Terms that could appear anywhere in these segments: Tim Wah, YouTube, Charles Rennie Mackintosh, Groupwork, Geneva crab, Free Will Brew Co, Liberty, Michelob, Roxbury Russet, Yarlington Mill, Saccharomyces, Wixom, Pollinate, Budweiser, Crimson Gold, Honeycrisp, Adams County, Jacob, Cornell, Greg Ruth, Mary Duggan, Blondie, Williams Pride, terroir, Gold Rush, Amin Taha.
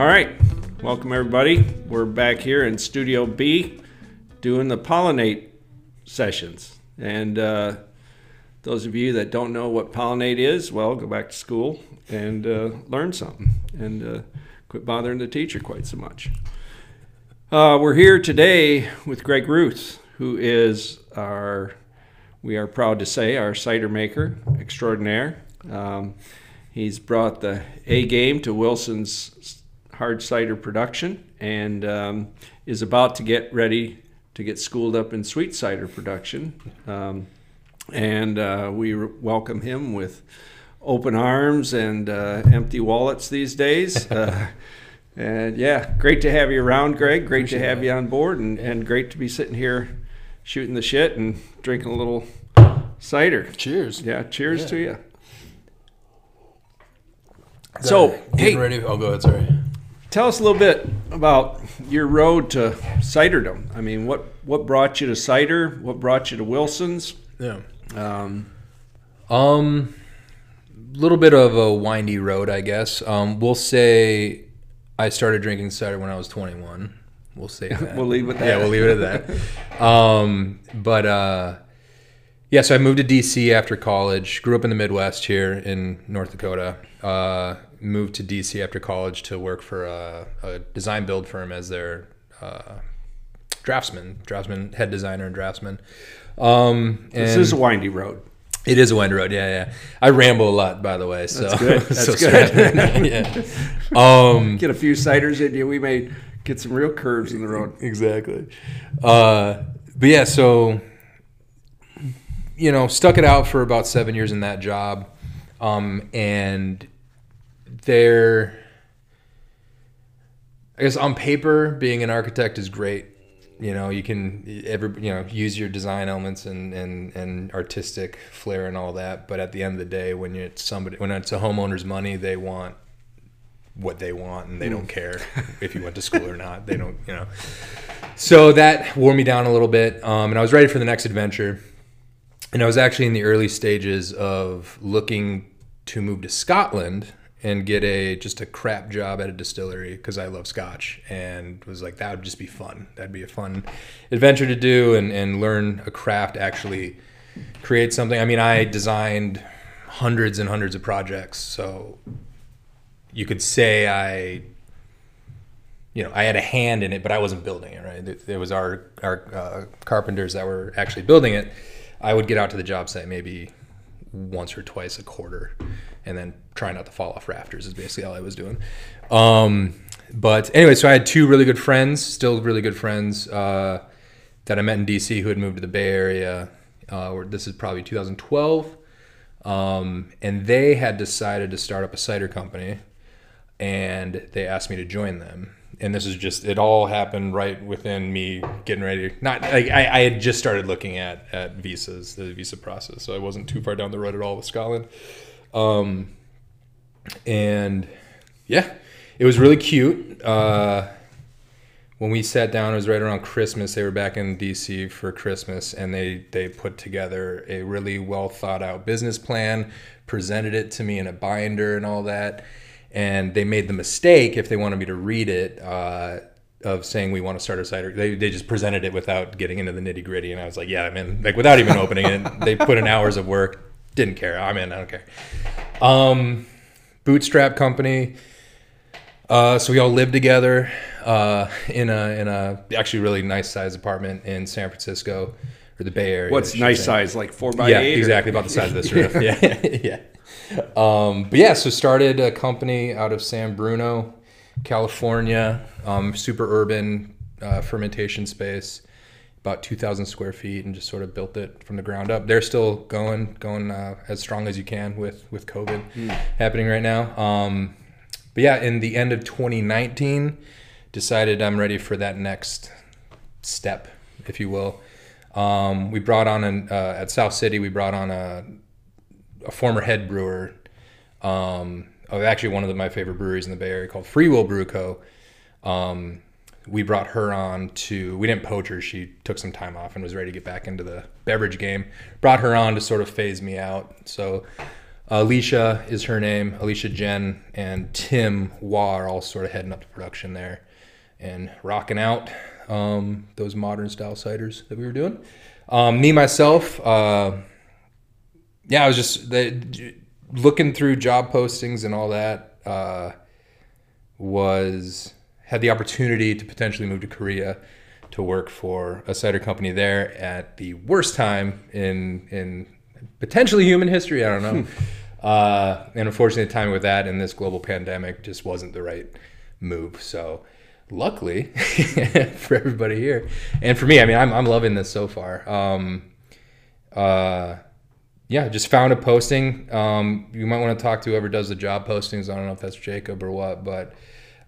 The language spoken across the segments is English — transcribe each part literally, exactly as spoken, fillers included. All right, welcome everybody. We're back here in Studio B doing the pollinate sessions. And uh, those of you that don't know what pollinate is, well, go back to school and uh, learn something and uh, quit bothering the teacher quite so much. Uh, we're here today with Greg Ruth, who is our, we are proud to say, our cider maker extraordinaire. Um, he's brought the A game to Wilson's Hard Cider production and um, is about to get ready to get schooled up in sweet cider production. Um, and uh, we welcome him with open arms and uh, empty wallets these days. Uh, And yeah, great to have you around, Greg. Great Appreciate to have that. you on board, and, yeah. and great to be sitting here shooting the shit and drinking a little cider. Cheers. Yeah, cheers yeah. to you. So, hey, ready? I'll go ahead, sorry. Tell us a little bit about your road to ciderdom. I mean, what, what brought you to cider? What brought you to Wilson's? Yeah. Um, um, little bit of a windy road, I guess. Um, we'll say... I started drinking cider when I was twenty-one. We'll say that. We'll leave it at that. Yeah, we'll leave it at that. Um, but uh, yeah, so I moved to D C after college. Grew up in the Midwest here in North Dakota. Uh, moved to D C after college to work for a, a design build firm as their uh, draftsman, draftsman, head designer and draftsman. Um, and this is a windy road. It is a windy road, yeah, yeah. I ramble a lot, by the way. So that's good. That's so good. Yeah. Um, get a few ciders in you. We may get some real curves in the road. Exactly. Uh, but yeah, so you know, stuck it out for about seven years in that job, um, and there, I guess on paper, being an architect is great. You know, you can every you know use your design elements and, and, and artistic flair and all that, but at the end of the day, when it's somebody when it's a homeowner's money, they want what they want, and they mm. don't care if you went to school or not. They don't, you know. So that wore me down a little bit, um, and I was ready for the next adventure. And I was actually in the early stages of looking to move to Scotland and get a just a crap job at a distillery because I love Scotch and was like, that would just be fun. That'd be a fun adventure to do and, and learn a craft, actually create something. I mean, I designed hundreds and hundreds of projects. So you could say I, you know, I had a hand in it, but I wasn't building it, right? It, it was our, our uh, carpenters that were actually building it. I would get out to the job site maybe once or twice a quarter, and then try not to fall off rafters is basically all I was doing. Um, but anyway, so I had two really good friends, still really good friends, uh, that I met in D C who had moved to the Bay Area. Uh, or this is probably two thousand twelve. Um, and they had decided to start up a cider company, and they asked me to join them. And this is just, it all happened right within me getting ready. Not like I, I had just started looking at, at visas, the visa process. So I wasn't too far down the road at all with Scotland. Um, and yeah, it was really cute. Uh, when we sat down, it was right around Christmas. They were back in D C for Christmas, and they, they put together a really well thought out business plan, presented it to me in a binder and all that. And they made the mistake, if they wanted me to read it, uh, of saying we want to start a cider. They they just presented it without getting into the nitty gritty, and I was like, yeah, I'm in. Like without even opening it, they put in hours of work. Didn't care. I'm in. I don't care. Um, bootstrap company. Uh, so we all lived together uh, in a in a actually really nice sized apartment in San Francisco or the Bay Area. What's nice size? Like four by yeah, eight? Yeah, exactly. Or? About the size of this roof. Yeah, yeah. yeah. Um, but yeah, so started a company out of San Bruno, California, um, super urban uh, fermentation space, about two thousand square feet, and just sort of built it from the ground up. They're still going, going uh, as strong as you can with, with COVID mm. happening right now. Um, but yeah, in the end of twenty nineteen, decided I'm ready for that next step, if you will. Um, we brought on, an, uh, at South City, we brought on a... a former head brewer um, of actually one of the, my favorite breweries in the Bay Area called Free Will Brew Co. Um, we brought her on to, we didn't poach her. She took some time off and was ready to get back into the beverage game. Brought her on to sort of phase me out. So Alicia is her name. Alicia Jen and Tim Wah are all sort of heading up to production there and rocking out um, those modern style ciders that we were doing. Um, me, myself, uh, yeah, I was just the, looking through job postings and all that. Uh, was had the opportunity to potentially move to Korea to work for a cider company there at the worst time in in potentially human history. I don't know. uh, and unfortunately, the timing with that and this global pandemic just wasn't the right move. So luckily for everybody here and for me, I mean, I'm, I'm loving this so far. Um, uh, yeah, just found a posting. Um, you might want to talk to whoever does the job postings. I don't know if that's Jacob or what, but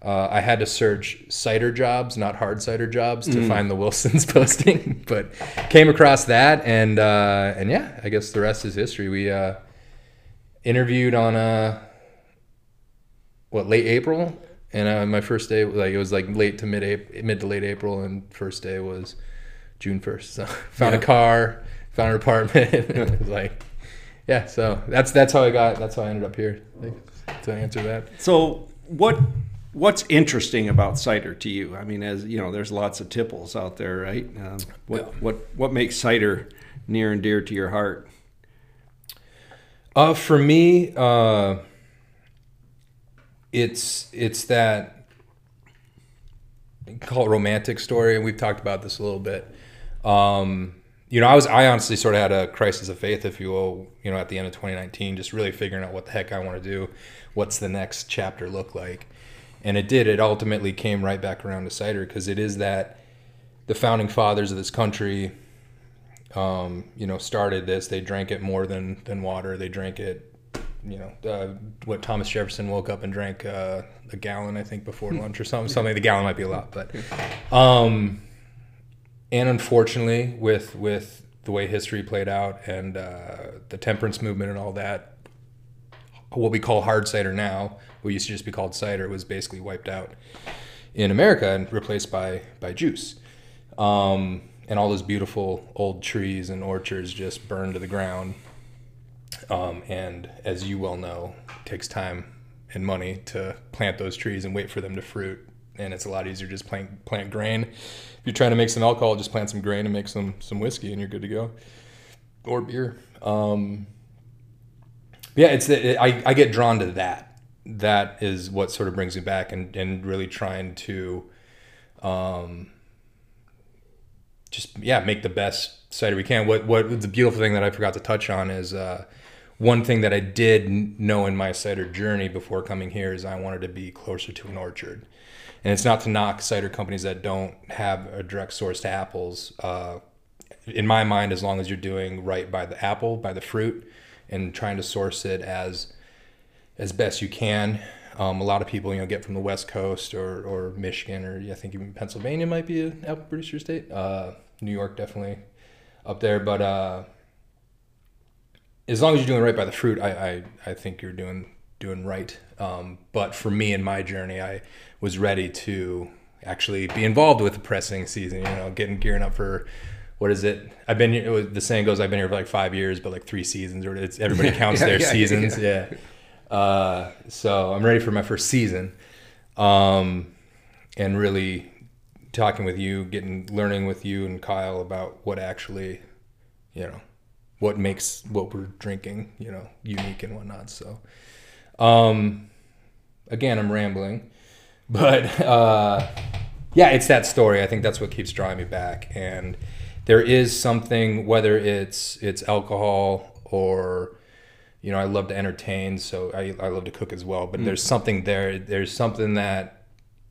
uh, I had to search cider jobs, not hard cider jobs, to mm. find the Wilson's posting, but came across that. And, uh, and yeah, I guess the rest is history. We uh, interviewed on, uh, what, late April? And uh, my first day, like it was like late to mid mid to late April, and first day was June first. So found yeah. a car, found an apartment. It was like, yeah. So that's that's how I got. That's how I ended up here. Like, to answer that. So what what's interesting about cider to you? I mean, as you know, there's lots of tipples out there, right? Um, what yeah. what what makes cider near and dear to your heart? Uh, for me. Uh, It's it's that, call it romantic story, and we've talked about this a little bit. Um, you know, I was I honestly sort of had a crisis of faith, if you will. You know, at the end of twenty nineteen, just really figuring out what the heck I want to do, what's the next chapter look like, and it did. It ultimately came right back around to cider because it is that the founding fathers of this country, um, you know, started this. They drank it more than than water. They drank it. You know, uh, what Thomas Jefferson woke up and drank uh, a gallon, I think, before lunch or something. Something the gallon might be a lot, but um, and unfortunately, with with the way history played out and uh, the temperance movement and all that, what we call hard cider now, what used to just be called cider, was basically wiped out in America and replaced by by juice. Um, and all those beautiful old trees and orchards just burned to the ground. Um, and as you well know, it takes time and money to plant those trees and wait for them to fruit. And it's a lot easier to just plant, plant grain. If you're trying to make some alcohol, just plant some grain and make some, some whiskey and you're good to go. Or beer. Um, yeah, it's the, it, I, I get drawn to that. That is what sort of brings me back and, and really trying to um, just, yeah, make the best cider we can. What, what the beautiful thing that I forgot to touch on is... Uh, One thing that I did know in my cider journey before coming here is I wanted to be closer to an orchard. And it's not to knock cider companies that don't have a direct source to apples. Uh, in my mind, as long as you're doing right by the apple, by the fruit, and trying to source it as as best you can. Um, a lot of people, you know, get from the West Coast or, or Michigan, or I think even Pennsylvania might be an apple producer state. Uh, New York definitely up there, but... Uh, As long as you're doing right by the fruit, I I, I think you're doing doing right. Um, but for me in my journey, I was ready to actually be involved with the pressing season. You know, getting gearing up for what is it? I've been it was, the saying goes, I've been here for like five years, but like three seasons or it's everybody counts yeah, their yeah, seasons. Yeah. yeah. Uh, so I'm ready for my first season, um, and really talking with you, getting learning with you and Kyle about what actually, you know. What makes what we're drinking, you know, unique and whatnot. So, um, again, I'm rambling, but uh, yeah, it's that story. I think that's what keeps drawing me back. And there is something, whether it's it's alcohol or, you know, I love to entertain, so I, I love to cook as well. But mm. there's something there. There's something that,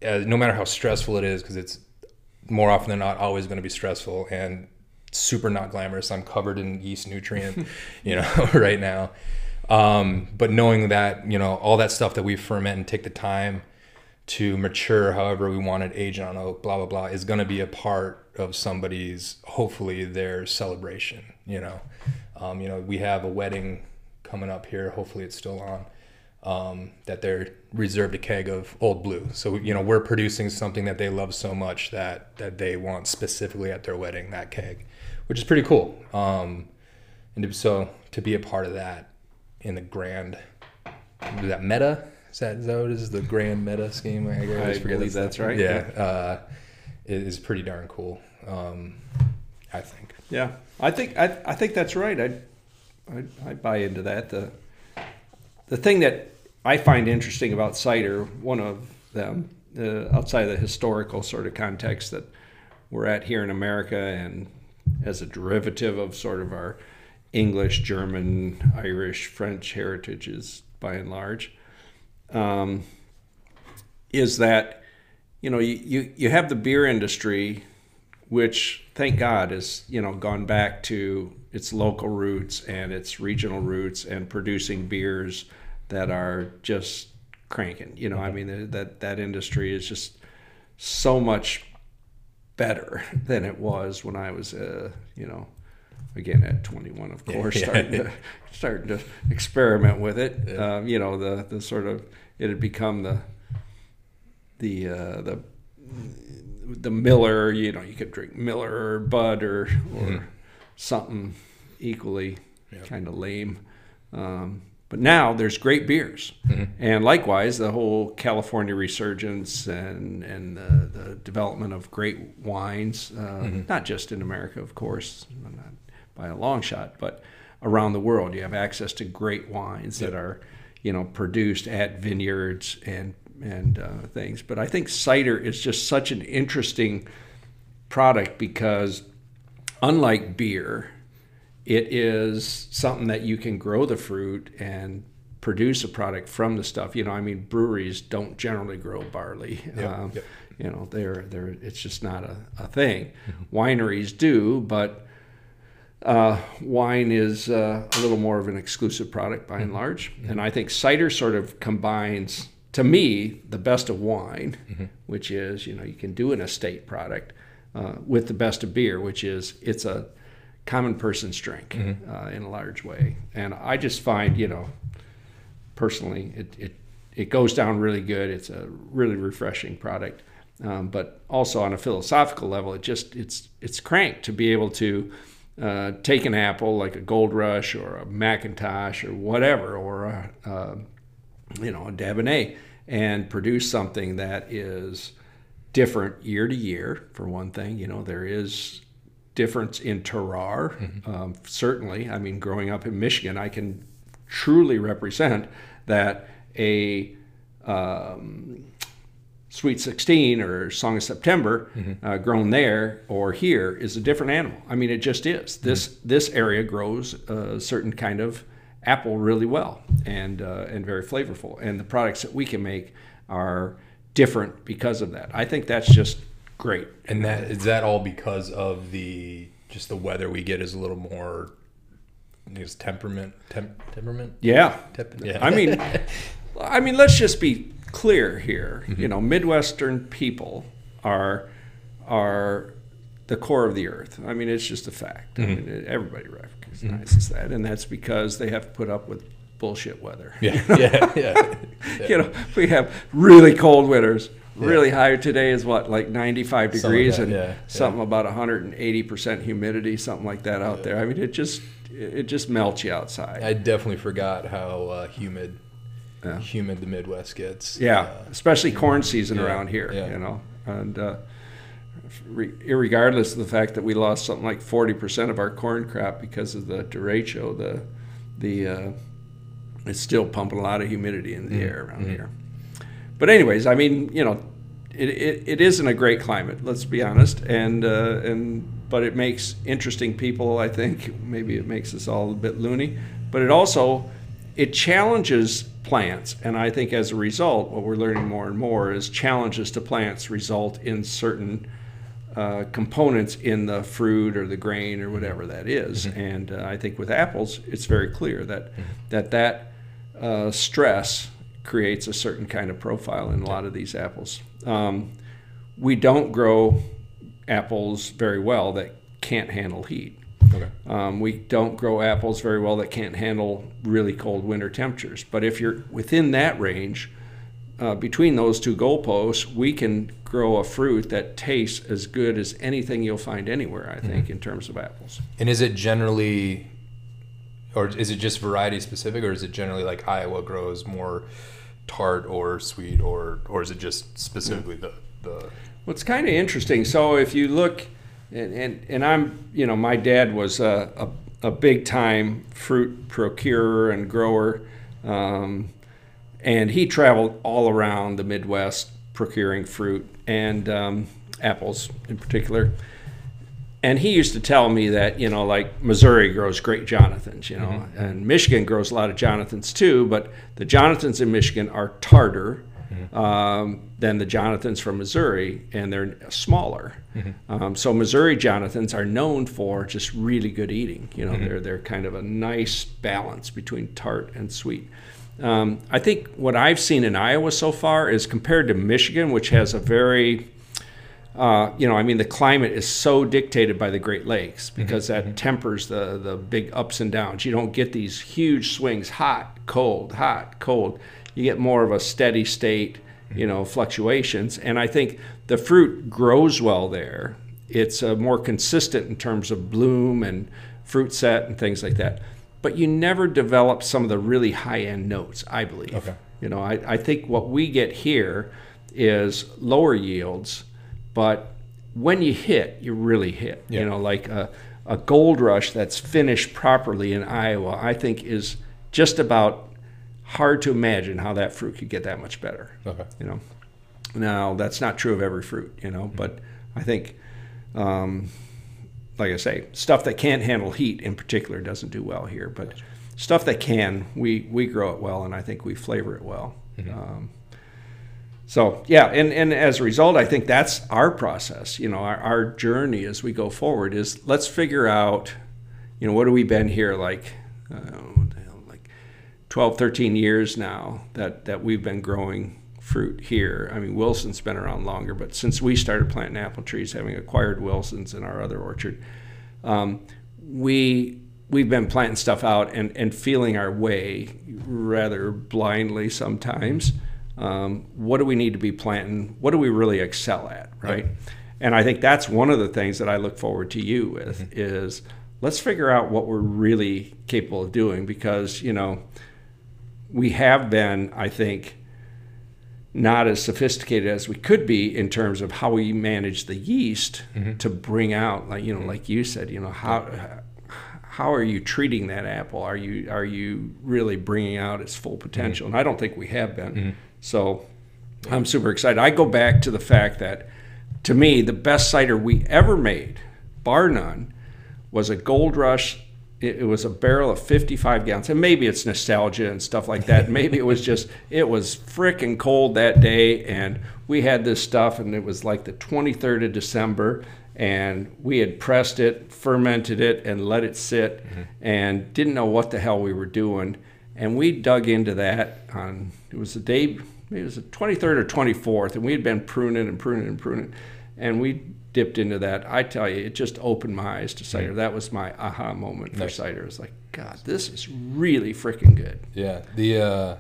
uh, no matter how stressful it is, because it's more often than not always going to be stressful and super not glamorous. I'm covered in yeast nutrient, you know, right now. Um, but knowing that, you know, all that stuff that we ferment and take the time to mature, however we want it, age on oak, blah, blah, blah, is going to be a part of somebody's, hopefully their celebration, you know. Um, you know, we have a wedding coming up here. Hopefully it's still on. Um, that they're reserved a keg of Old Blue. So, you know, we're producing something that they love so much that, that they want specifically at their wedding, that keg, which is pretty cool. Um, and so to be a part of that in the grand, that meta, is that, is that what it is, the grand meta scheme? I, I forget believe that's right. Yeah, yeah. Uh, it is pretty darn cool, um, I think. Yeah, I think I I think that's right. I I, I buy into that. The, the thing that I find interesting about cider, one of them, uh, outside of the historical sort of context that we're at here in America and as a derivative of sort of our English, German, Irish, French heritages by and large, um, is that, you know, you, you, you have the beer industry, which, thank God, has, you know, gone back to its local roots and its regional roots and producing beers that are just cranking. You know, I mean, that that industry is just so much better than it was when I was, uh, you know, again at twenty-one, of course, yeah. starting to starting to experiment with it. Yeah. Um, you know, the the sort of it had become the the uh, the the Miller. You know, you could drink Miller or Bud or or mm. something equally yeah. kind of lame. Um, But now there's great beers. Mm-hmm. And likewise, the whole California resurgence and, and the, the development of great wines, uh, mm-hmm. not just in America, of course, not by a long shot, but around the world. You have access to great wines yep. that are, you know, produced at vineyards and, and uh, things. But I think cider is just such an interesting product because, unlike beer, it is something that you can grow the fruit and produce a product from the stuff. You know, I mean, breweries don't generally grow barley. Yep, um, yep. You know, they're they're it's just not a, a thing. Mm-hmm. Wineries do, but uh, wine is uh, a little more of an exclusive product by mm-hmm. and large. Mm-hmm. And I think cider sort of combines, to me, the best of wine, mm-hmm. which is, you know, you can do an estate product, uh, with the best of beer, which is it's a common person's drink mm-hmm. uh, in a large way. And I just find, you know, personally, it, it, it goes down really good. It's a really refreshing product. Um, but also on a philosophical level, it just, it's, it's crank to be able to uh, take an apple like a Gold Rush or a Macintosh or whatever, or a, uh, you know, a Dabinett, and produce something that is different year to year, for one thing. You know, there is difference in terroir, mm-hmm. um, certainly. I mean, growing up in Michigan, I can truly represent that a um, Sweet sixteen or Song of September mm-hmm. uh, grown there or here is a different animal. I mean, it just is. This mm-hmm. this area grows a certain kind of apple really well and uh, and very flavorful. And the products that we can make are different because of that. I think that's just great. And that is that all because of the just the weather we get is a little more, I guess, temperament temp, temperament yeah. temperament yeah I mean I mean let's just be clear here. Mm-hmm. You know, Midwestern people are are the core of the earth. I mean, it's just a fact. Mm-hmm. I mean, everybody recognizes mm-hmm. that, and that's because they have to put up with bullshit weather. Yeah. yeah yeah yeah You know, we have really cold winters. Really yeah. high today is what, like ninety-five degrees, something like that, and yeah, something yeah. about one hundred eighty percent humidity, something like that out yeah. there. I mean, it just it just melts you outside. I definitely forgot how uh, humid yeah. humid the Midwest gets. Yeah, uh, especially corn season yeah. around here, yeah. you know. And uh, irregardless of the fact that we lost something like forty percent of our corn crop because of the derecho, the the uh, it's still pumping a lot of humidity in the mm-hmm. air around mm-hmm. here. But anyways, I mean, you know, it, it, it isn't a great climate, let's be honest, and uh, and but it makes interesting people, I think. Maybe it makes us all a bit loony, but it also, it challenges plants, and I think as a result, what we're learning more and more is challenges to plants result in certain uh, components in the fruit or the grain or whatever that is, mm-hmm. and uh, I think with apples, it's very clear that mm-hmm. that, that uh, stress creates a certain kind of profile in a lot of these apples. Um, we don't grow apples very well that can't handle heat. Okay. Um, we don't grow apples very well that can't handle really cold winter temperatures. But if you're within that range, uh, between those two goalposts, we can grow a fruit that tastes as good as anything you'll find anywhere, I think, mm-hmm. in terms of apples. And is it generally or is it just variety specific, or is it generally like Iowa grows more tart or sweet, or or is it just specifically the the? Well, it's kind of interesting. So if you look, and and, and I'm, you know, my dad was a a, a big time fruit procurer and grower, um, and he traveled all around the Midwest procuring fruit and um, apples in particular. And he used to tell me that, you know, like Missouri grows great Jonathans, you know, mm-hmm. and Michigan grows a lot of Jonathans too, but the Jonathans in Michigan are tarter mm-hmm. um, than the Jonathans from Missouri, and they're smaller. Mm-hmm. Um, so Missouri Jonathans are known for just really good eating. You know, mm-hmm. they're, they're kind of a nice balance between tart and sweet. Um, I think what I've seen in Iowa so far is compared to Michigan, which has a very... Uh, you know, I mean, the climate is so dictated by the Great Lakes because mm-hmm. that tempers the, the big ups and downs. You don't get these huge swings, hot, cold, hot, cold. You get more of a steady state, you know, fluctuations. And I think the fruit grows well there. It's uh, more consistent in terms of bloom and fruit set and things like that. But you never develop some of the really high-end notes, I believe. Okay. You know, I, I think what we get here is lower yields. But when you hit, you really hit. Yeah. You know, like a, a Gold Rush that's finished properly in Iowa, I think is just about hard to imagine how that fruit could get that much better. Okay. You know, now that's not true of every fruit, you know, mm-hmm. but I think, um, like I say, stuff that can't handle heat in particular doesn't do well here, but gotcha. Stuff that can, we, we grow it well, and I think we flavor it well. Mm-hmm. Um, So, yeah, and, and as a result, I think that's our process. You know, our, our journey as we go forward is let's figure out, you know, what have we been here like, uh, like twelve, thirteen years now that, that we've been growing fruit here. I mean, Wilson's been around longer, but since we started planting apple trees, having acquired Wilson's and our other orchard, um, we... we've been planting stuff out and, and feeling our way rather blindly sometimes. Um, what do we need to be planting? What do we really excel at, right? Mm-hmm. And I think that's one of the things that I look forward to you with mm-hmm. is let's figure out what we're really capable of doing, because, you know, we have been, I think, not as sophisticated as we could be in terms of how we manage the yeast mm-hmm. to bring out, like, you know, mm-hmm. like you said, you know, how how are you treating that apple? Are you are you really bringing out its full potential? Mm-hmm. And I don't think we have been. Mm-hmm. So I'm super excited. I go back to the fact that, to me, the best cider we ever made, bar none, was a Gold Rush. It, it was a barrel of fifty-five gallons. And maybe it's nostalgia and stuff like that. Maybe it was just, it was frickin' cold that day, and we had this stuff, and it was like the twenty-third of December, and we had pressed it, fermented it, and let it sit, mm-hmm. and didn't know what the hell we were doing. And we dug into that on, it was the day, maybe it was the twenty-third or twenty-fourth, and we had been pruning and pruning and pruning. And we dipped into that. I tell you, it just opened my eyes to cider. Mm-hmm. That was my aha moment for nice. Cider. It's like, God, this is really freaking good. Yeah. The, uh,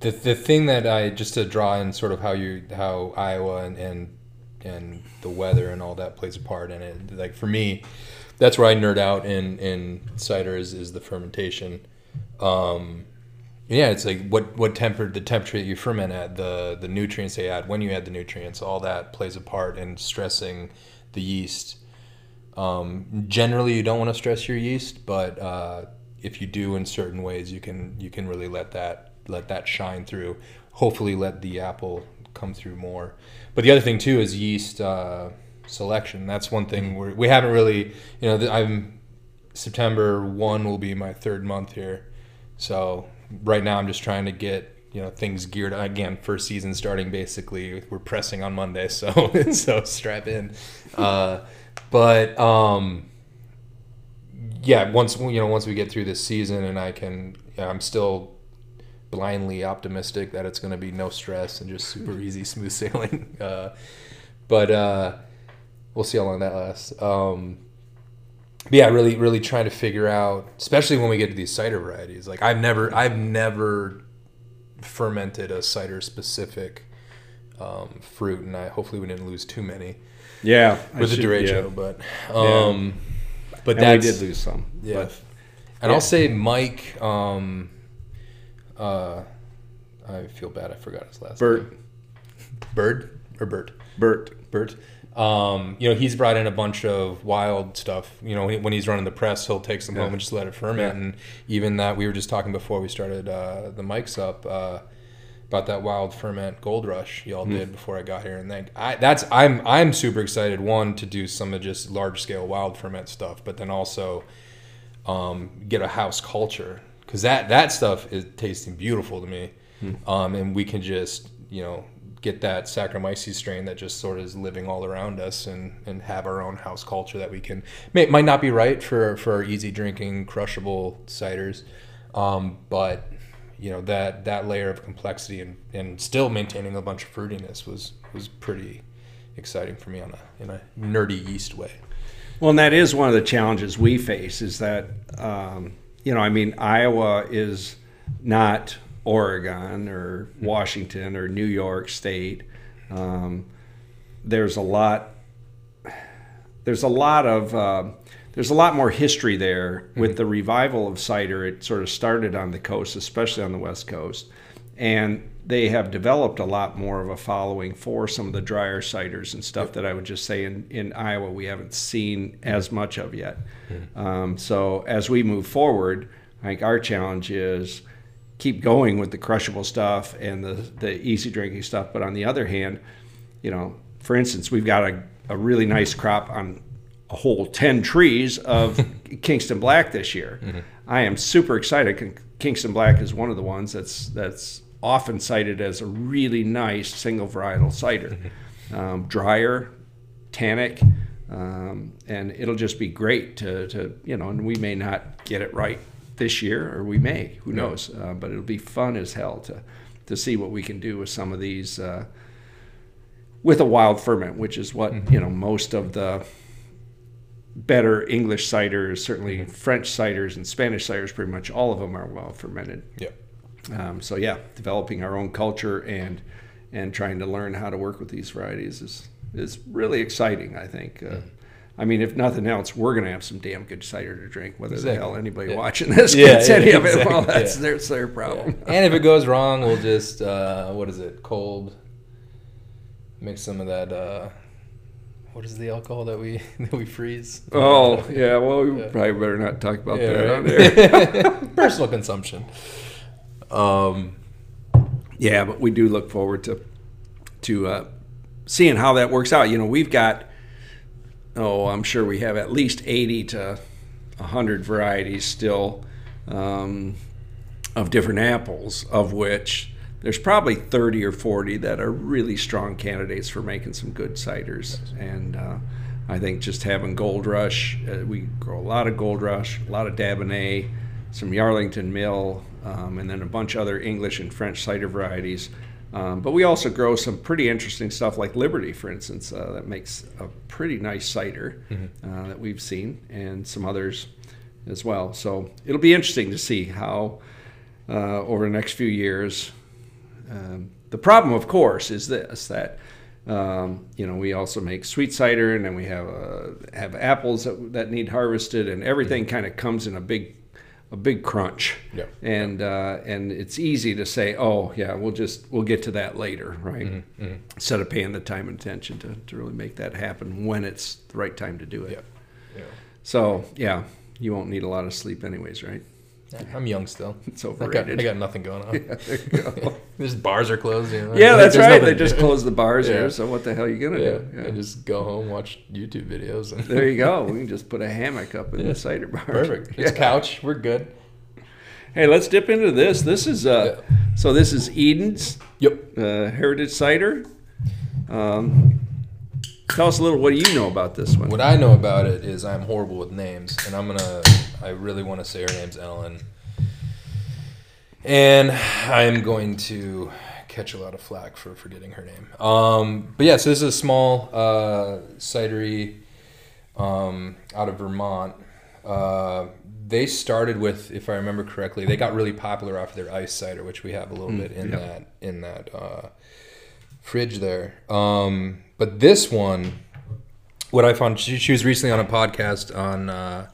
the the thing that I, just to draw in sort of how you, how Iowa and, and, and the weather and all that plays a part in it. Like for me, that's where I nerd out in, in cider is, is the fermentation. Um, yeah, it's like what what temper the temperature that you ferment at, the the nutrients they add, when you add the nutrients, all that plays a part in stressing the yeast. Um, generally, you don't want to stress your yeast, but uh, if you do in certain ways, you can you can really let that let that shine through. Hopefully, let the apple come through more. But the other thing too is yeast uh, selection. That's one thing where we haven't really, you know, I'm September first will be my third month here, so. Right now, I'm just trying to get, you know, things geared again. First season starting basically. We're pressing on Monday, so so strap in. Uh, but um, yeah, once you know, once we get through this season, and I can, you know, I'm still blindly optimistic that it's going to be no stress and just super easy, smooth sailing. Uh, but uh, we'll see how long that lasts. Um, But yeah, really, really trying to figure out, especially when we get to these cider varieties. Like I've never, I've never fermented a cider specific um, fruit, and I hopefully we didn't lose too many. Yeah, with I the should, derecho, yeah. but um, yeah. but that we did lose some. Yeah, but And yeah. I'll say Mike, um, uh, I feel bad, I forgot his last Bert. name. Bird or Bert? Bert. Bert. Um, you know, he's brought in a bunch of wild stuff. You know, when he's running the press, he'll take some yeah. home and just let it ferment. Yeah. And even that, we were just talking before we started uh, the mics up uh, about that wild ferment Gold Rush y'all mm. did before I got here. And then I, that's I'm I'm super excited, one, to do some of just large scale wild ferment stuff, but then also um, get a house culture, because that that stuff is tasting beautiful to me. Mm. Um, and we can just you know. get that Saccharomyces strain that just sort of is living all around us, and, and have our own house culture that we can may, might not be right for for our easy drinking crushable ciders, um, but you know that that layer of complexity and, and still maintaining a bunch of fruitiness was was pretty exciting for me on a in a nerdy yeast way. Well, and that is one of the challenges we face, is that um, you know I mean Iowa is not Oregon or Washington or New York State. Um, there's a lot. There's a lot of. Uh, there's a lot more history there. With mm-hmm. the revival of cider, it sort of started on the coast, especially on the West Coast, and they have developed a lot more of a following for some of the drier ciders and stuff yep. that I would just say in, in Iowa we haven't seen as much of yet. Mm-hmm. Um, so as we move forward, I think our challenge is. Keep going with the crushable stuff and the, the easy drinking stuff. But on the other hand, you know, for instance, we've got a, a really nice crop on a whole ten trees of Kingston Black this year. Mm-hmm. I am super excited. Kingston Black is one of the ones that's that's often cited as a really nice single varietal cider. Um, drier, tannic, um, and it'll just be great to, to, you know, and we may not get it right this year, or we may, who knows, uh, but it'll be fun as hell to to see what we can do with some of these uh with a wild ferment, which is what mm-hmm. you know most of the better English ciders, certainly mm-hmm. French ciders and Spanish ciders, pretty much all of them are well fermented. Yeah um so yeah developing our own culture and and trying to learn how to work with these varieties is is really exciting, I think. uh, mm-hmm. I mean, if nothing else, we're going to have some damn good cider to drink, whether exactly. the hell anybody yeah. watching this yeah, gets yeah, any yeah, of it. Exactly. Well, that's yeah. their, their problem. Yeah. And if it goes wrong, we'll just, uh, what is it, cold, mix some of that, uh, what is the alcohol that we that we freeze? Oh, yeah, well, we yeah. probably better not talk about yeah, that right? on there. Personal consumption. Um, yeah, but we do look forward to, to uh, seeing how that works out. You know, we've got... Oh, I'm sure we have at least eighty to one hundred varieties still um, of different apples, of which there's probably thirty or forty that are really strong candidates for making some good ciders. And uh, I think just having Gold Rush, uh, we grow a lot of Gold Rush, a lot of Dabinett, some Yarlington Mill, um, and then a bunch of other English and French cider varieties. Um, but we also grow some pretty interesting stuff like Liberty, for instance, uh, that makes a pretty nice cider mm-hmm. uh, that we've seen, and some others as well. So it'll be interesting to see how uh, over the next few years. Um, the problem, of course, is this, that, um, you know, we also make sweet cider, and then we have uh, have apples that, that need harvested, and everything mm-hmm. kind of comes in a big a big crunch. Yeah. And uh, and it's easy to say, oh yeah, we'll just we'll get to that later, right? Mm-hmm. Mm-hmm. Instead of paying the time and attention to, to really make that happen when it's the right time to do it. Yeah. Yeah. So yeah, you won't need a lot of sleep anyways, right? I'm young still. It's overrated. I got, I got nothing going on. Yeah, there you go. Just bars are closed. You know? Yeah, that's right. They just closed the bars yeah. here, so what the hell are you going to yeah. do? Yeah. I just go home, watch YouTube videos. And there you go. We can just put a hammock up in yeah. the cider bar. Perfect. It's yeah. couch. We're good. Hey, let's dip into this. This is uh, yeah. so this is Eden's yep. uh, Heritage Cider. Um, tell us a little, what do you know about this one? What I know about it is I'm horrible with names, and I'm going to... I really want to say her name's Ellen, and I'm going to catch a lot of flack for forgetting her name. Um, but yeah, so this is a small uh, cidery um, out of Vermont. Uh, they started with, if I remember correctly, they got really popular off their ice cider, which we have a little mm, bit in yeah. that in that uh, fridge there. Um, but this one, what I found, she, she was recently on a podcast on. Uh,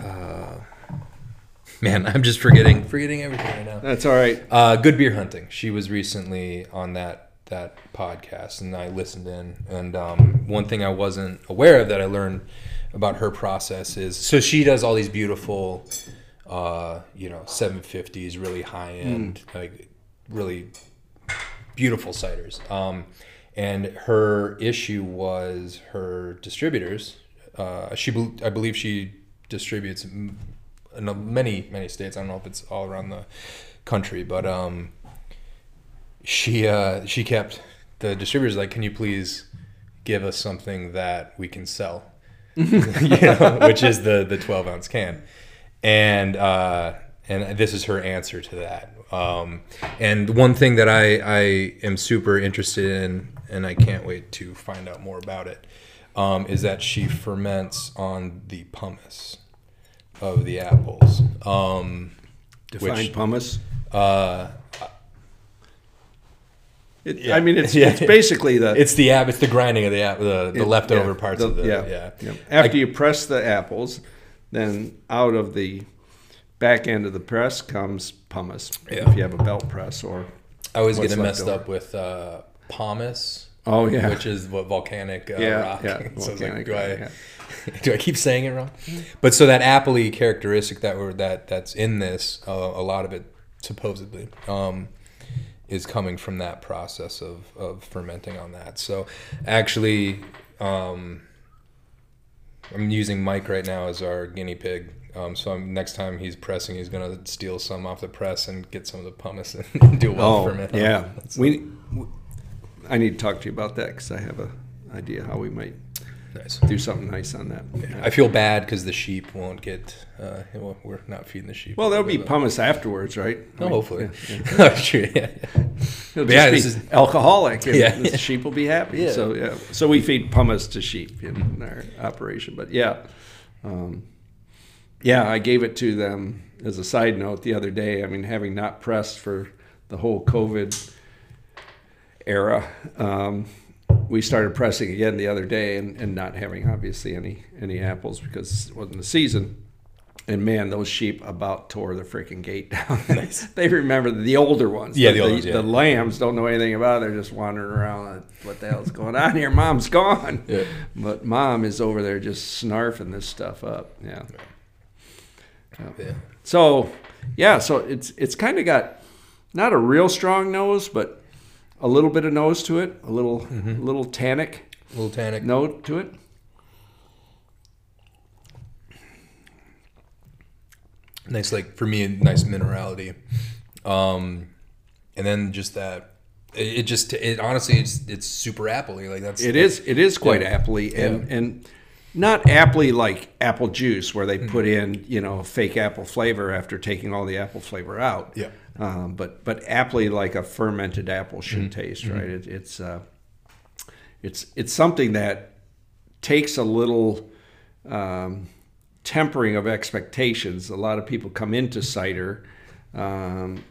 Uh, Man, I'm just forgetting forgetting everything right now. That's all right. Uh, Good Beer Hunting. She was recently on that that podcast, and I listened in. And um, one thing I wasn't aware of that I learned about her process is, so she does all these beautiful, uh, you know, seven fifties, really high end, mm. like really beautiful ciders. Um, and her issue was her distributors. Uh, she, I believe, she distributes in many, many states. I don't know if it's all around the country, but um, she uh, she kept the distributors like, "Can you please give us something that we can sell?" you know, which is the the twelve ounce can, and uh, and this is her answer to that. Um, and one thing that I I am super interested in, and I can't wait to find out more about it. Um, is that she ferments on the pumice of the apples. Um, Define which, pumice? Uh, it, yeah. I mean, it's, yeah. it's basically the... It's the it's the grinding of the apple, the, the it, leftover yeah, parts the, of the... Yeah. yeah. yeah. After I, you press the apples, then out of the back end of the press comes pumice, yeah. if you have a belt press or... I always get it messed over. up with uh, pomace. Oh yeah, which is what volcanic uh, yeah, rock. Yeah, so volcanic, I was like, do I yeah. do I keep saying it wrong? But so that appley characteristic that we're that that's in this, uh, a lot of it supposedly um, is coming from that process of of fermenting on that. So actually, um, I'm using Mike right now as our guinea pig. Um, so I'm, next time he's pressing, he's gonna steal some off the press and get some of the pumice and do a well oh, ferment. Yeah, so, we. we I need to talk to you about that because I have an idea how we might nice. do something nice on that. Yeah. I feel bad because the sheep won't get, uh, well, we're not feeding the sheep. Well, there'll be pumice afterwards, right? Oh, I mean, hopefully. Yeah, yeah. Sure, yeah. It'll just yeah, be is, alcoholic and yeah, the yeah. sheep will be happy. Yeah. So, yeah. So we feed pumice to sheep in, in our operation. But yeah, um, yeah, I gave it to them as a side note the other day. I mean, having not pressed for the whole COVID era, um, we started pressing again the other day, and, and not having obviously any any apples because it wasn't the season. And man, those sheep about tore the freaking gate down. Nice. They remember the older ones. Yeah, the, the, old ones, yeah. the lambs don't know anything about it. They're just wandering around like, what the hell's going on here? Mom's gone. Yeah. But mom is over there just snarfing this stuff up. Yeah. yeah. yeah. So yeah, so it's it's kind of got not a real strong nose, but a little bit of nose to it, a little mm-hmm. little tannic, a little tannic note to it. Nice, like for me, nice minerality, um, and then just that. It, it just, it honestly, it's it's super appley. Like that's it like, is it is quite yeah. appley, and yeah. and not appley like apple juice where they mm-hmm. put in you know fake apple flavor after taking all the apple flavor out. Yeah. Um, but but appley like a fermented apple should mm-hmm. taste, right? It, it's uh, it's it's something that takes a little um, tempering of expectations. A lot of people come into cider um,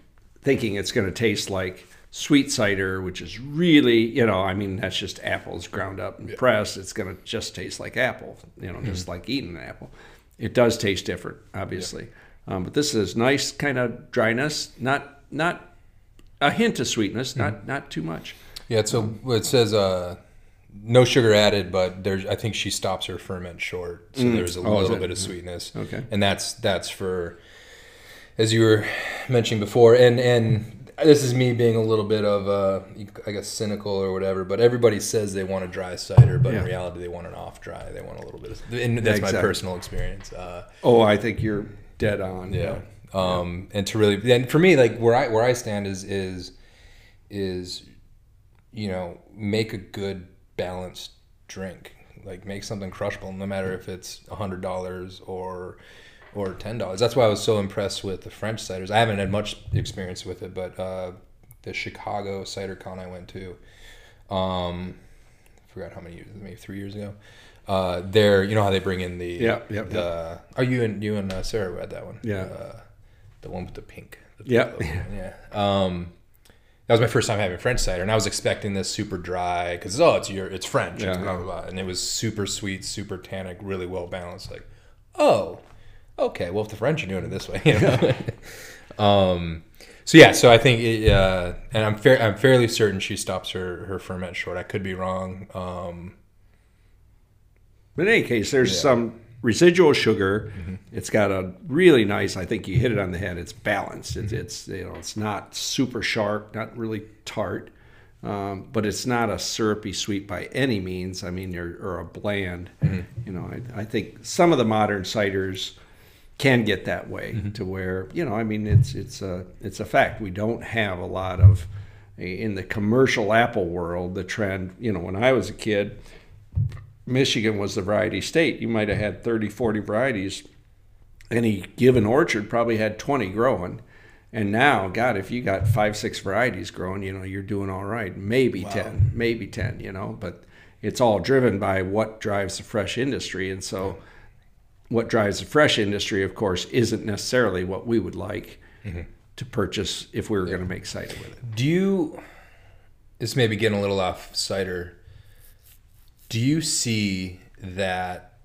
thinking it's going to taste like sweet cider, which is really, you know, I mean, that's just apples ground up and yeah. pressed. It's going to just taste like apple, you know, mm-hmm. just like eating an apple. It does taste different, obviously. Yeah. Um, but this is nice kind of dryness, not not a hint of sweetness, not mm-hmm. not too much. Yeah, so it says uh, no sugar added, but there's I think she stops her ferment short, so mm. there's a oh, little bit of sweetness. Okay, and that's that's for as you were mentioning before, and and this is me being a little bit of uh, I guess cynical or whatever, but everybody says they want a dry cider, but yeah. in reality they want an off dry. They want a little bit of, and that's exactly. my personal experience. Uh, oh, I think you're. Dead on, yeah. yeah. Um, and to really, and for me, like where I where I stand is is is you know make a good balanced drink, like make something crushable, no matter if it's a hundred dollars or or ten dollars. That's why I was so impressed with the French ciders. I haven't had much experience with it, but uh, the Chicago cider con I went to, um, I forgot how many years, maybe three years ago. Uh, there, you know how they bring in the. Yeah, yeah. The, yeah. Oh, you and you and uh, Sarah read that one. Yeah. Uh, the one with the pink. The yeah. yeah. Um, that was my first time having French cider, and I was expecting this super dry because oh, it's your, it's French, yeah, it's blah, blah, blah. And it was super sweet, super tannic, really well balanced. Like, oh, okay, well, if the French are doing it this way, you know? um, so yeah, so I think, it, uh, and I'm fair, I'm fairly certain she stops her, her ferment short. I could be wrong. Um, but in any case, there's yeah. some residual sugar. Mm-hmm. It's got a really nice, I think you hit it on the head, it's balanced. It's, mm-hmm. it's you know, it's not super sharp, not really tart, um, but it's not a syrupy sweet by any means. I mean, or, or a bland. Mm-hmm. You know, I, I think some of the modern ciders can get that way, mm-hmm. to where, you know, I mean, it's it's a it's a fact. We don't have a lot of, in the commercial apple world, the trend, you know, when I was a kid, Michigan was the variety state. You might have had thirty, forty varieties. Any given orchard probably had twenty growing. And now, God, if you got five, six varieties growing, you know, you're doing all right. Maybe wow. ten, maybe ten, you know, but it's all driven by what drives the fresh industry. And so what drives the fresh industry, of course, isn't necessarily what we would like mm-hmm. to purchase if we were yeah. going to make cider with it. Do you, this may be getting a little off cider, do you see that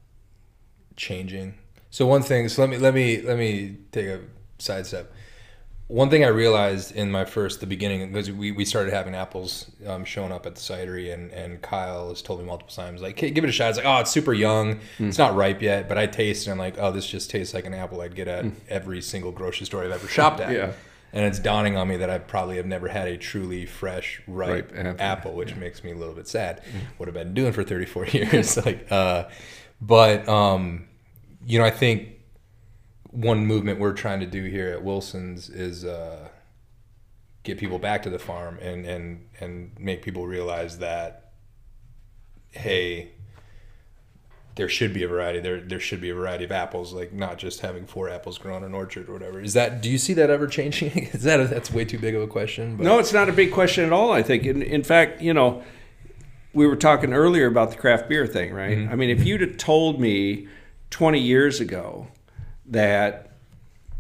changing? So one thing, so let me let me let me take a side step. One thing I realized in my first, the beginning, because we, we started having apples um, showing up at the cidery, and, and Kyle has told me multiple times, like, hey, give it a shot. It's like, oh, it's super young. Mm. It's not ripe yet. But I taste, and I'm like, oh, this just tastes like an apple I'd get at mm. every single grocery store I've ever shopped at. Yeah. And it's dawning on me that I probably have never had a truly fresh, ripe, ripe apple. apple, which yeah. makes me a little bit sad. Mm. What I've been doing for thirty-four years. like, uh, But, um, you know, I think, one movement we're trying to do here at Wilson's is uh, get people back to the farm and, and, and make people realize that, hey, there should be a variety. There there should be a variety of apples, like not just having four apples grown in an orchard or whatever. Is that? Do you see that ever changing? is that a, that's way too big of a question? But. No, it's not a big question at all, I think. In, in fact, you know, we were talking earlier about the craft beer thing, right? Mm-hmm. I mean, if you'd have told me twenty years ago that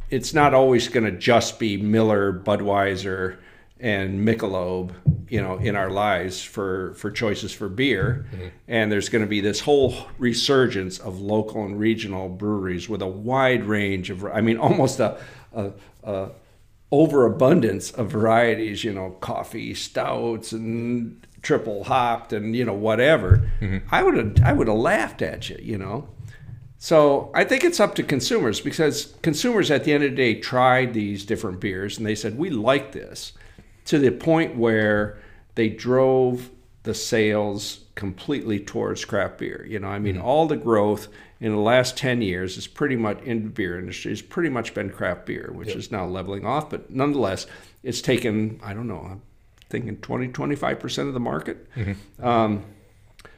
it's not always going to just be Miller, Budweiser, and Michelob, you know, in our lives for, for choices for beer. Mm-hmm. And there's going to be this whole resurgence of local and regional breweries with a wide range of, I mean, almost a, a, a overabundance of varieties, you know, coffee, stouts, and triple hopped, and, you know, whatever. Mm-hmm. I would have, I would have laughed at you, you know. So I think it's up to consumers, because consumers at the end of the day tried these different beers and they said, we like this, to the point where they drove the sales completely towards craft beer. You know, I mean, mm-hmm. all the growth in the last ten years is pretty much in the beer industry has pretty much been craft beer, which yep. is now leveling off. But nonetheless, it's taken, I don't know, I'm thinking twenty, twenty-five percent of the market. Mm-hmm. Um,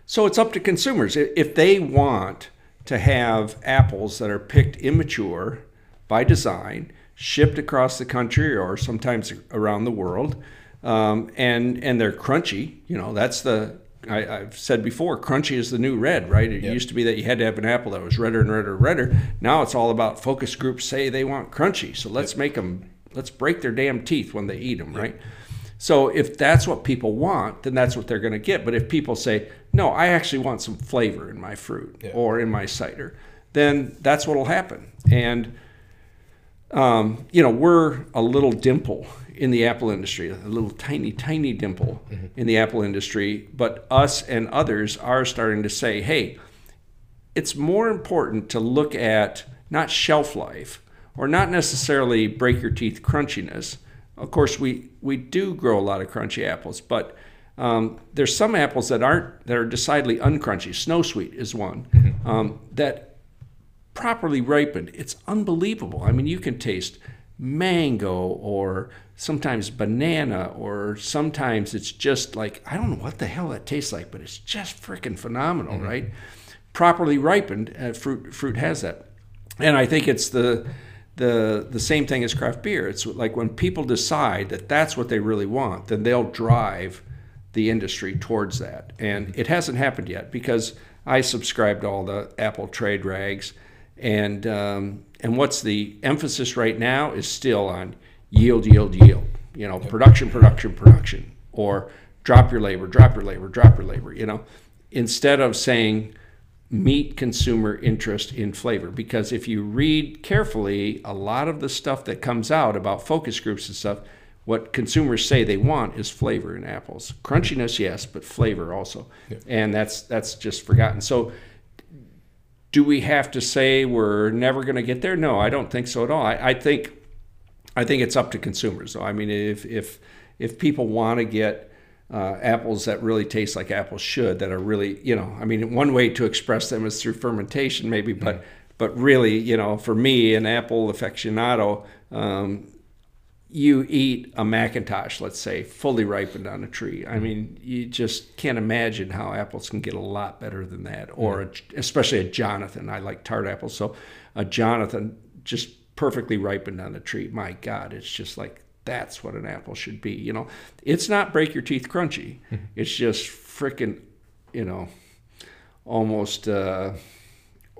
so it's up to consumers. If they want to have apples that are picked immature by design, shipped across the country or sometimes around the world, um, and and they're crunchy. You know, that's the, I, I've said before, crunchy is the new red, right? It yep. used to be that you had to have an apple that was redder and redder and redder. Now it's all about focus groups say they want crunchy, so let's yep. make them, let's break their damn teeth when they eat them, yep. right? So if that's what people want, then that's what they're going to get. But if people say, no, I actually want some flavor in my fruit yeah. or in my cider, then that's what will happen. And, um, you know, we're a little dimple in the apple industry, a little tiny, tiny dimple mm-hmm. in the apple industry. But us and others are starting to say, hey, it's more important to look at not shelf life or not necessarily break your teeth crunchiness. Of course, we, we do grow a lot of crunchy apples, but um, there's some apples that aren't, that are decidedly uncrunchy. Snow Sweet is one mm-hmm. um, that properly ripened. It's unbelievable. I mean, you can taste mango or sometimes banana, or sometimes it's just like, I don't know what the hell that tastes like, but it's just freaking phenomenal, mm-hmm. right? Properly ripened uh, fruit fruit has that. And I think it's the... The, the same thing as craft beer. It's like when people decide that that's what they really want, then they'll drive the industry towards that. And it hasn't happened yet, because I subscribe to all the Apple trade rags. And, um, and what's the emphasis right now is still on yield, yield, yield. You know, production, production, production. Or drop your labor, drop your labor, drop your labor, you know. Instead of saying, meet consumer interest in flavor. Because if you read carefully, a lot of the stuff that comes out about focus groups and stuff, what consumers say they want is flavor in apples. Crunchiness, yes, but flavor also. Yeah. And that's that's just forgotten. So do we have to say we're never going to get there? No, I don't think so at all. I, I think I think it's up to consumers, though. I mean, if if if people want to get uh, apples that really taste like apples should, that are really, you know, I mean, one way to express them is through fermentation maybe, but, but really, you know, for me, an apple aficionado, um, you eat a Macintosh, let's say, fully ripened on a tree. I mean, you just can't imagine how apples can get a lot better than that, or a, especially a Jonathan. I like tart apples, so a Jonathan just perfectly ripened on a tree. My God, it's just like, that's what an apple should be. You know, it's not break your teeth crunchy. It's just freaking, you know, almost uh,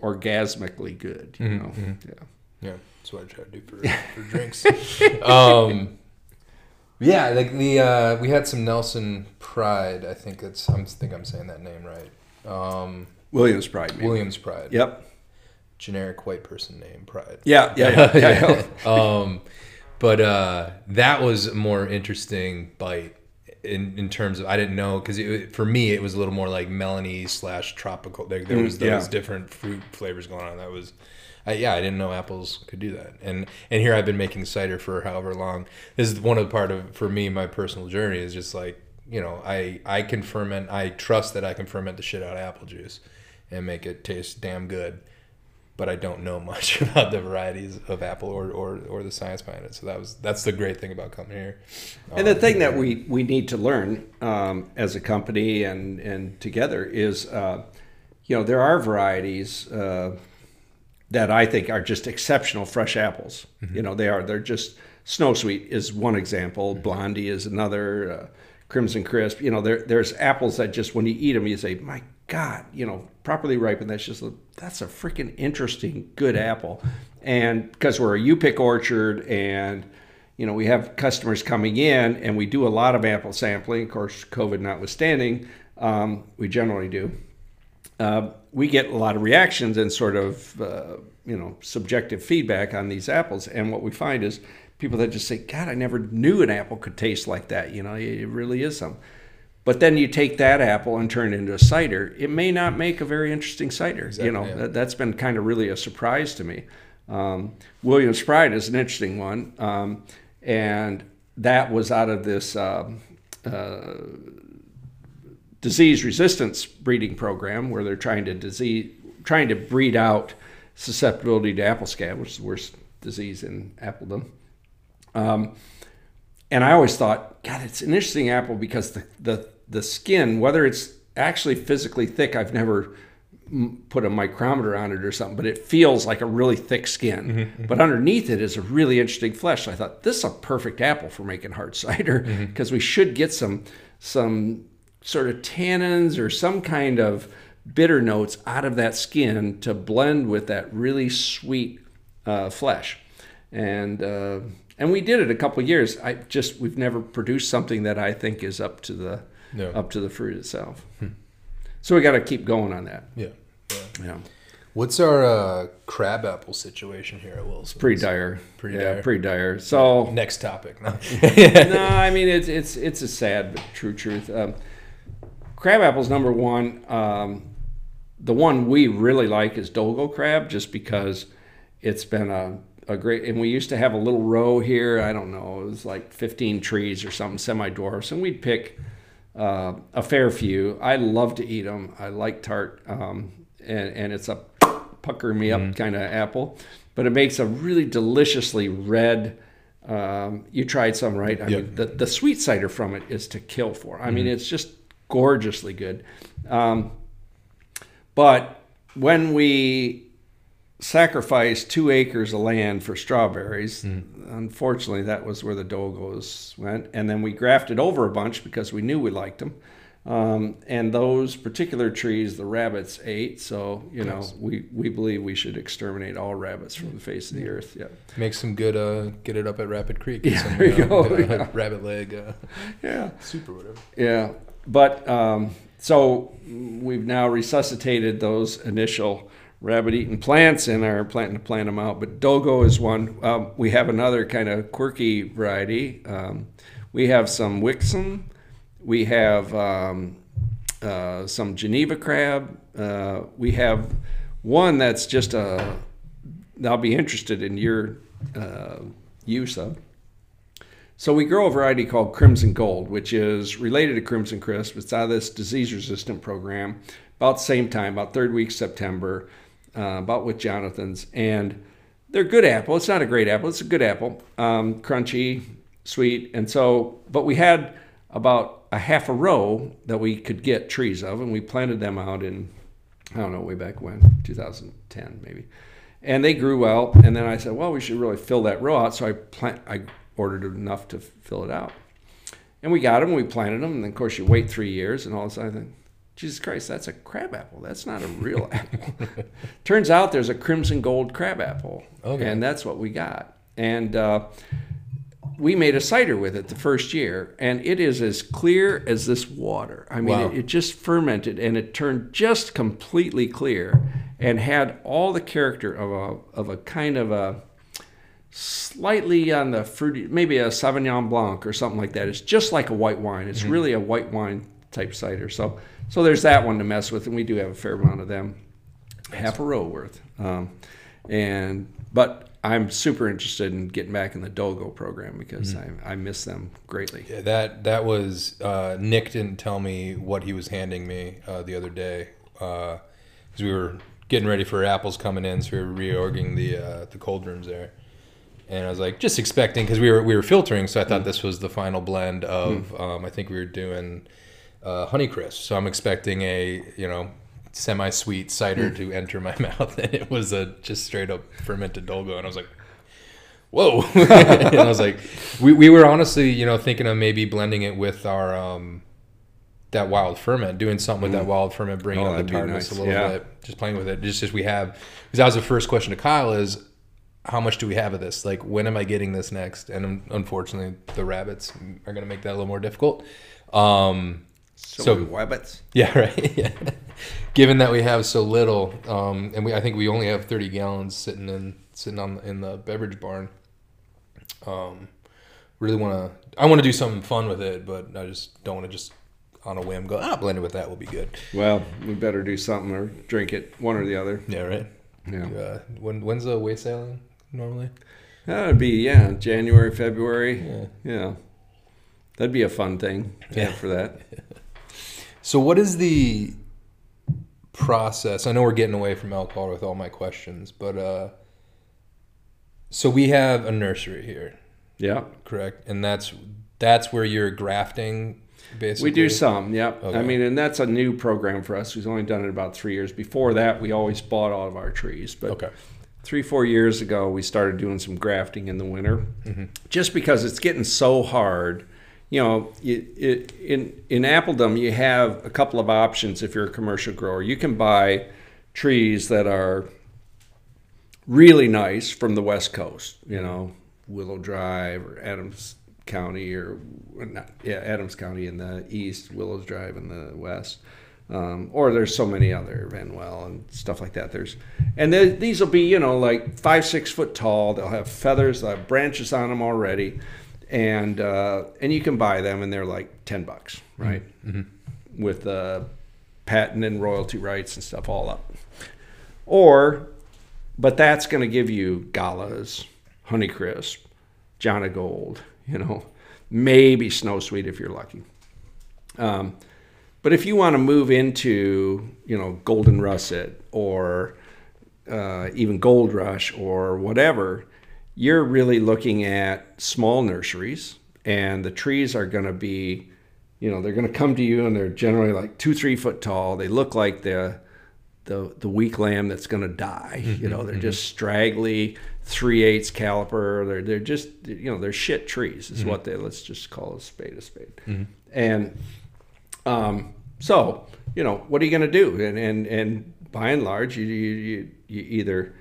orgasmically good, you mm-hmm. know. Mm-hmm. Yeah. Yeah. That's what I try to do for, for drinks. Um, yeah, like the uh, we had some Nelson Pride. I think that's. I think I'm saying that name right. Um, Williams Pride. Maybe. Williams Pride. Yep. Generic white person name Pride. Yeah, yeah, yeah. yeah, yeah. um, but uh, that was a more interesting bite in in terms of I didn't know because for me it was a little more like melony slash tropical. There, there was those yeah. different fruit flavors going on. That was. I, yeah, I didn't know apples could do that. And and here I've been making cider for however long. This is one of the part of, for me, my personal journey is just like, you know, I, I can ferment, I trust that I can ferment the shit out of apple juice and make it taste damn good. But I don't know much about the varieties of apple or, or, or the science behind it. So that was that's the great thing about coming here. Um, and the thing that we, we need to learn um, as a company and, and together is, uh, you know, there are varieties uh, that I think are just exceptional fresh apples. Mm-hmm. You know, they are. They're just, Snow Sweet is one example. Mm-hmm. Blondie is another. Uh, Crimson Crisp. You know, there, there's apples that just, when you eat them, you say, my God, you know, properly ripened. That's just, a, that's a freaking interesting, good apple. And because we're a U-Pick orchard and, you know, we have customers coming in and we do a lot of apple sampling. Of course, COVID notwithstanding, um, we generally do. Uh, we get a lot of reactions and sort of, uh, you know, subjective feedback on these apples. And what we find is people that just say, God, I never knew an apple could taste like that. You know, it really is something. But then you take that apple and turn it into a cider. It may not make a very interesting cider. Exactly, you know, yeah. that, that's been kind of really a surprise to me. Um, Williams Pride is an interesting one. Um, and that was out of this uh, uh, disease resistance breeding program where they're trying to disease trying to breed out susceptibility to apple scab, which is the worst disease in appledom. Um, and I always thought, God, it's an interesting apple because the, the, the skin, whether it's actually physically thick, I've never m- put a micrometer on it or something, but it feels like a really thick skin. Mm-hmm. But underneath it is a really interesting flesh. So I thought, this is a perfect apple for making hard cider because mm-hmm. we should get some some... sort of tannins or some kind of bitter notes out of that skin to blend with that really sweet uh, flesh. And uh, and we did it a couple of years. I just, we've never produced something that I think is up to the no. up to the fruit itself. Hmm. So we got to keep going on that. Yeah. Yeah. yeah. What's our uh, crab apple situation here at Wilson's? It's pretty dire. Pretty yeah, dire. Pretty dire. So next topic. No, no I mean, it's, it's, it's a sad but true truth. Um, Crab apples, number one, um, the one we really like is Dolgo crab, just because it's been a, a great, and we used to have a little row here, I don't know, it was like fifteen trees or something, semi-dwarfs, and we'd pick uh, a fair few. I love to eat them. I like tart, um, and, and it's a pucker me up mm-hmm. kind of apple, but it makes a really deliciously red. Um, you tried some, right? I yep. mean, the, the sweet cider from it is to kill for. I mm-hmm. mean, it's just gorgeously good. Um, but when we sacrificed two acres of land for strawberries, mm. unfortunately, that was where the Dolgos went. And then we grafted over a bunch because we knew we liked them. Um, and those particular trees, the rabbits ate. So, you know, yes. we, we believe we should exterminate all rabbits from the face of the earth. Yeah. Make some good, uh, get it up at Rapid Creek. Yeah, some, there you um, go. Yeah. Rabbit leg. Uh, yeah. Soup or whatever. Yeah. But um, so we've now resuscitated those initial rabbit-eating plants and are planting to plant them out. But Dolgo is one. Um, we have another kind of quirky variety. Um, we have some Wixom. We have um, uh, some Geneva crab. Uh, we have one that's just a, I'll be interested in your uh, use of. So we grow a variety called Crimson Gold, which is related to Crimson Crisp. It's out of this disease-resistant program, about the same time, about third week September, uh, about with Jonathan's. And they're good apple. It's not a great apple. It's a good apple, um, crunchy, sweet. And so, but we had about a half a row that we could get trees of, and we planted them out in, I don't know, way back when, two thousand ten maybe. And they grew well. And then I said, well, we should really fill that row out. So I plant, I ordered enough to fill it out. And we got them, we planted them, and then of course you wait three years and all of a sudden I think, Jesus Christ, that's a crab apple. That's not a real apple. Turns out there's a Crimson Gold crab apple, okay. And that's what we got. And uh, we made a cider with it the first year, and it is as clear as this water. I mean, wow. it, it just fermented and it turned just completely clear and had all the character of a, of a kind of a, slightly on the fruity, maybe a Sauvignon Blanc or something like that. It's just like a white wine. It's mm-hmm. really a white wine type cider. So so there's that one to mess with, and we do have a fair amount of them, half a row worth. Um, and But I'm super interested in getting back in the Dolgo program because mm-hmm. I, I miss them greatly. Yeah, that, that was, uh, Nick didn't tell me what he was handing me uh, the other day because uh, we were getting ready for apples coming in, so we were reorging the, uh, the cold rooms there. And I was like, just expecting, because we were we were filtering, so I thought mm. this was the final blend of, mm. um, I think we were doing uh, Honeycrisp. So I'm expecting a, you know, semi-sweet cider mm. to enter my mouth, and it was a just straight-up fermented Dolgo, and I was like, whoa. And I was like, we, we were honestly, you know, thinking of maybe blending it with our, um, that wild ferment, doing something with mm. that wild ferment, bringing oh, on the tartness nice. a little yeah. bit, just playing with it, just as we have. Because that was the first question to Kyle is, how much do we have of this? Like, when am I getting this next? And unfortunately, the rabbits are going to make that a little more difficult. Um, so, so rabbits. Yeah, right. Yeah. Given that we have so little, um, and we, I think we only have thirty gallons sitting in sitting on in the beverage barn. Um, really want to. I want to do something fun with it, but I just don't want to just on a whim go. Ah, blend it with that will be good. Well, we better do something or drink it, one or the other. Yeah, right. Yeah. Uh, when when's the way sailing? Normally, that would be yeah, January, February. Yeah, yeah. That'd be a fun thing to yeah. have for that. So, what is the process? I know we're getting away from alcohol with all my questions, but uh, so we have a nursery here. Yeah, correct, and that's that's where you're grafting. Basically, we do some. Yeah, okay. I mean, and that's a new program for us. We've only done it about three years. Before that, we always bought all of our trees, but. Okay. Three, four years ago, we started doing some grafting in the winter, mm-hmm. just because it's getting so hard. You know, it, it, in in appledom, you have a couple of options if you're a commercial grower. You can buy trees that are really nice from the West Coast. You know, Willow Drive or Adams County, or not, yeah, Adams County in the east, Willow Drive in the west. Um, or there's so many other, Vanwell and stuff like that. There's, and then these will be, you know, like five, six foot tall. They'll have feathers, they'll have branches on them already. And uh, and you can buy them, and they're like ten bucks, right? Mm-hmm. With uh, patent and royalty rights and stuff all up. Or, but that's going to give you Galas, Honeycrisp, Johnna Gold, you know, maybe Snow Sweet if you're lucky. Um, But if you want to move into, you know, Golden Russet or uh, even Gold Rush or whatever, you're really looking at small nurseries, and the trees are going to be, you know, they're going to come to you, and they're generally like two, three foot tall. They look like the the, the weak lamb that's going to die. Mm-hmm, you know, they're mm-hmm. just straggly three-eighths caliper. They're they're just, you know, they're shit trees is mm-hmm. what they, let's just call a spade a spade. Mm-hmm. And um, so, you know, what are you going to do? And, and and by and large, you you, you either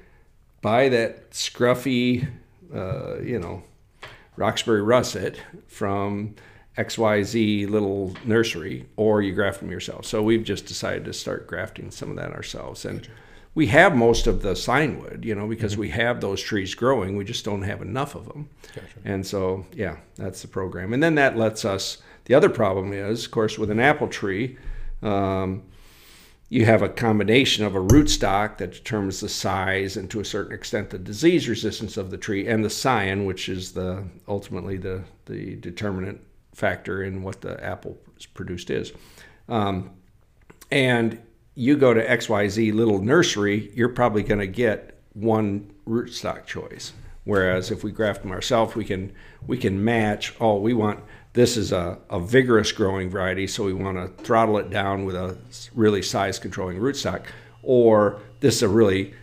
buy that scruffy, uh, you know, Roxbury russet from X Y Z little nursery, or you graft them yourself. So we've just decided to start grafting some of that ourselves. And we have most of the signwood, you know, because mm-hmm. we have those trees growing. We just don't have enough of them. Gotcha. And so, yeah, that's the program. And then that lets us, the other problem is, of course, with an apple tree, um, you have a combination of a rootstock that determines the size and to a certain extent the disease resistance of the tree, and the scion, which is the ultimately the, the determinant factor in what the apple produced is. Um, and you go to X Y Z little nursery, you're probably going to get one rootstock choice. Whereas if we graft them ourselves, we can we can match. Oh, we want this is a, a vigorous growing variety, so we want to throttle it down with a really size controlling rootstock. Or this is a really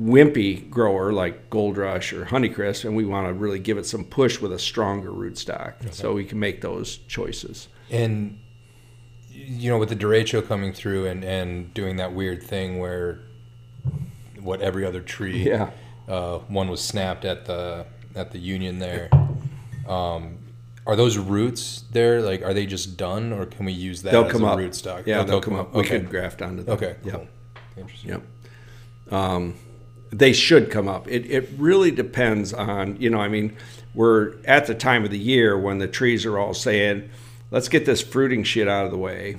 wimpy grower like Gold Rush or Honeycrisp, and we want to really give it some push with a stronger rootstock. Okay. So we can make those choices. And you know, with the derecho coming through and, and doing that weird thing where what every other tree, yeah. uh, one was snapped at the at the union there. Um, are those roots there? Like, are they just done, or can we use that they'll as come a up. root stock? Yeah, oh, they'll, they'll come up. up. We okay. could graft onto them. Okay, cool. Yep. Interesting. Yep. Um, they should come up. It it really depends on, you know, I mean, we're at the time of the year when the trees are all saying, let's get this fruiting shit out of the way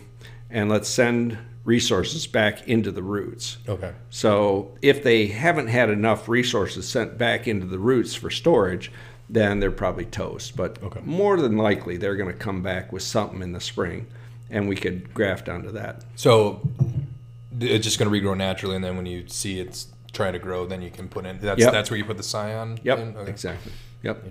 and let's send resources back into the roots. Okay. So if they haven't had enough resources sent back into the roots for storage, then they're probably toast. But okay. more than likely, they're going to come back with something in the spring, and we could graft onto that. So it's just going to regrow naturally, and then when you see it's trying to grow, then you can put in. That's, yep. that's where you put the scion yep. in? Okay. Exactly. Yep.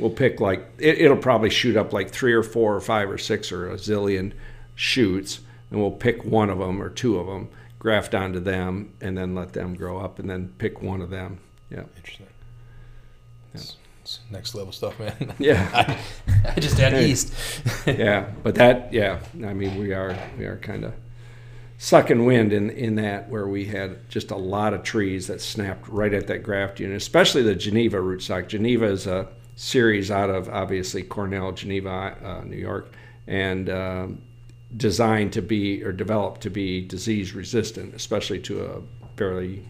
We'll pick like, it, it'll probably shoot up like three or four or five or six or a zillion shoots, and we'll pick one of them or two of them, graft onto them, and then let them grow up, and then pick one of them. Yeah. Interesting. Yeah. It's, it's next level stuff, man. Yeah. I, I just add yeast. yeah. But that, yeah, I mean, we are, we are kind of sucking wind in, in that, where we had just a lot of trees that snapped right at that graft unit, especially the Geneva rootstock. Geneva is a series out of, obviously, Cornell, Geneva, uh, New York, and um, designed to be, or developed to be, disease resistant, especially to a fairly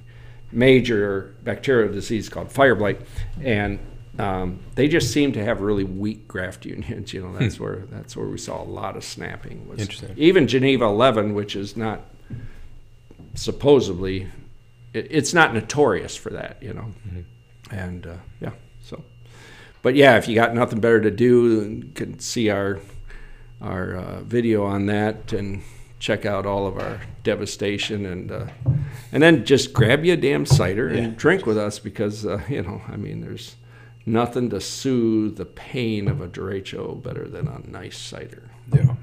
major bacterial disease called fire blight. And um, they just seem to have really weak graft unions. You know, that's hmm. where that's where we saw a lot of snapping. Was Interesting. Even Geneva eleven, which is not supposedly, it, it's not notorious for that, you know. Mm-hmm. And uh, yeah, so, but yeah, if you got nothing better to do, you can see our our uh, video on that and check out all of our devastation, and uh, and then just grab you a damn cider and yeah. drink with us, because uh, you know, I mean, there's nothing to soothe the pain of a derecho better than a nice cider. Yeah.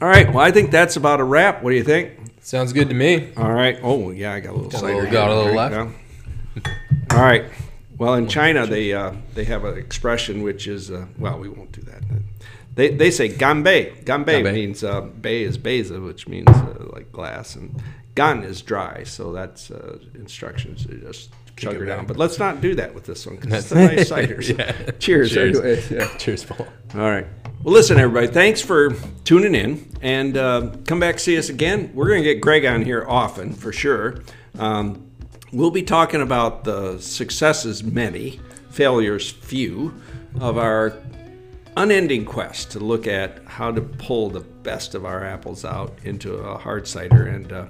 All right. Well, I think that's about a wrap. What do you think? Sounds good to me. All right. Oh, yeah, I got a little got cider. A little, got a little left. Now. All right. Well, in China, they uh, they have an expression which is, uh, well, we won't do that. They they say ganbei. Ganbei means, uh, bei is beza, which means uh, like glass, and gan is dry. So that's uh, instructions to just chug her down. But let's not do that with this one, because it's a nice cider. yeah. Cheers. Cheers, anyway. yeah. Cheers, Paul. All right. Well, listen, everybody, thanks for tuning in, and uh, come back, see us again. We're going to get Greg on here often, for sure. Um, we'll be talking about the successes many, failures few, of our unending quest to look at how to pull the best of our apples out into a hard cider. And uh,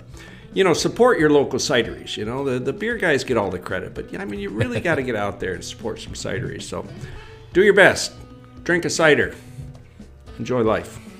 you know, support your local cideries. You know, the, the beer guys get all the credit, but, I mean, you really got to get out there and support some cideries. So do your best. Drink a cider. Enjoy life.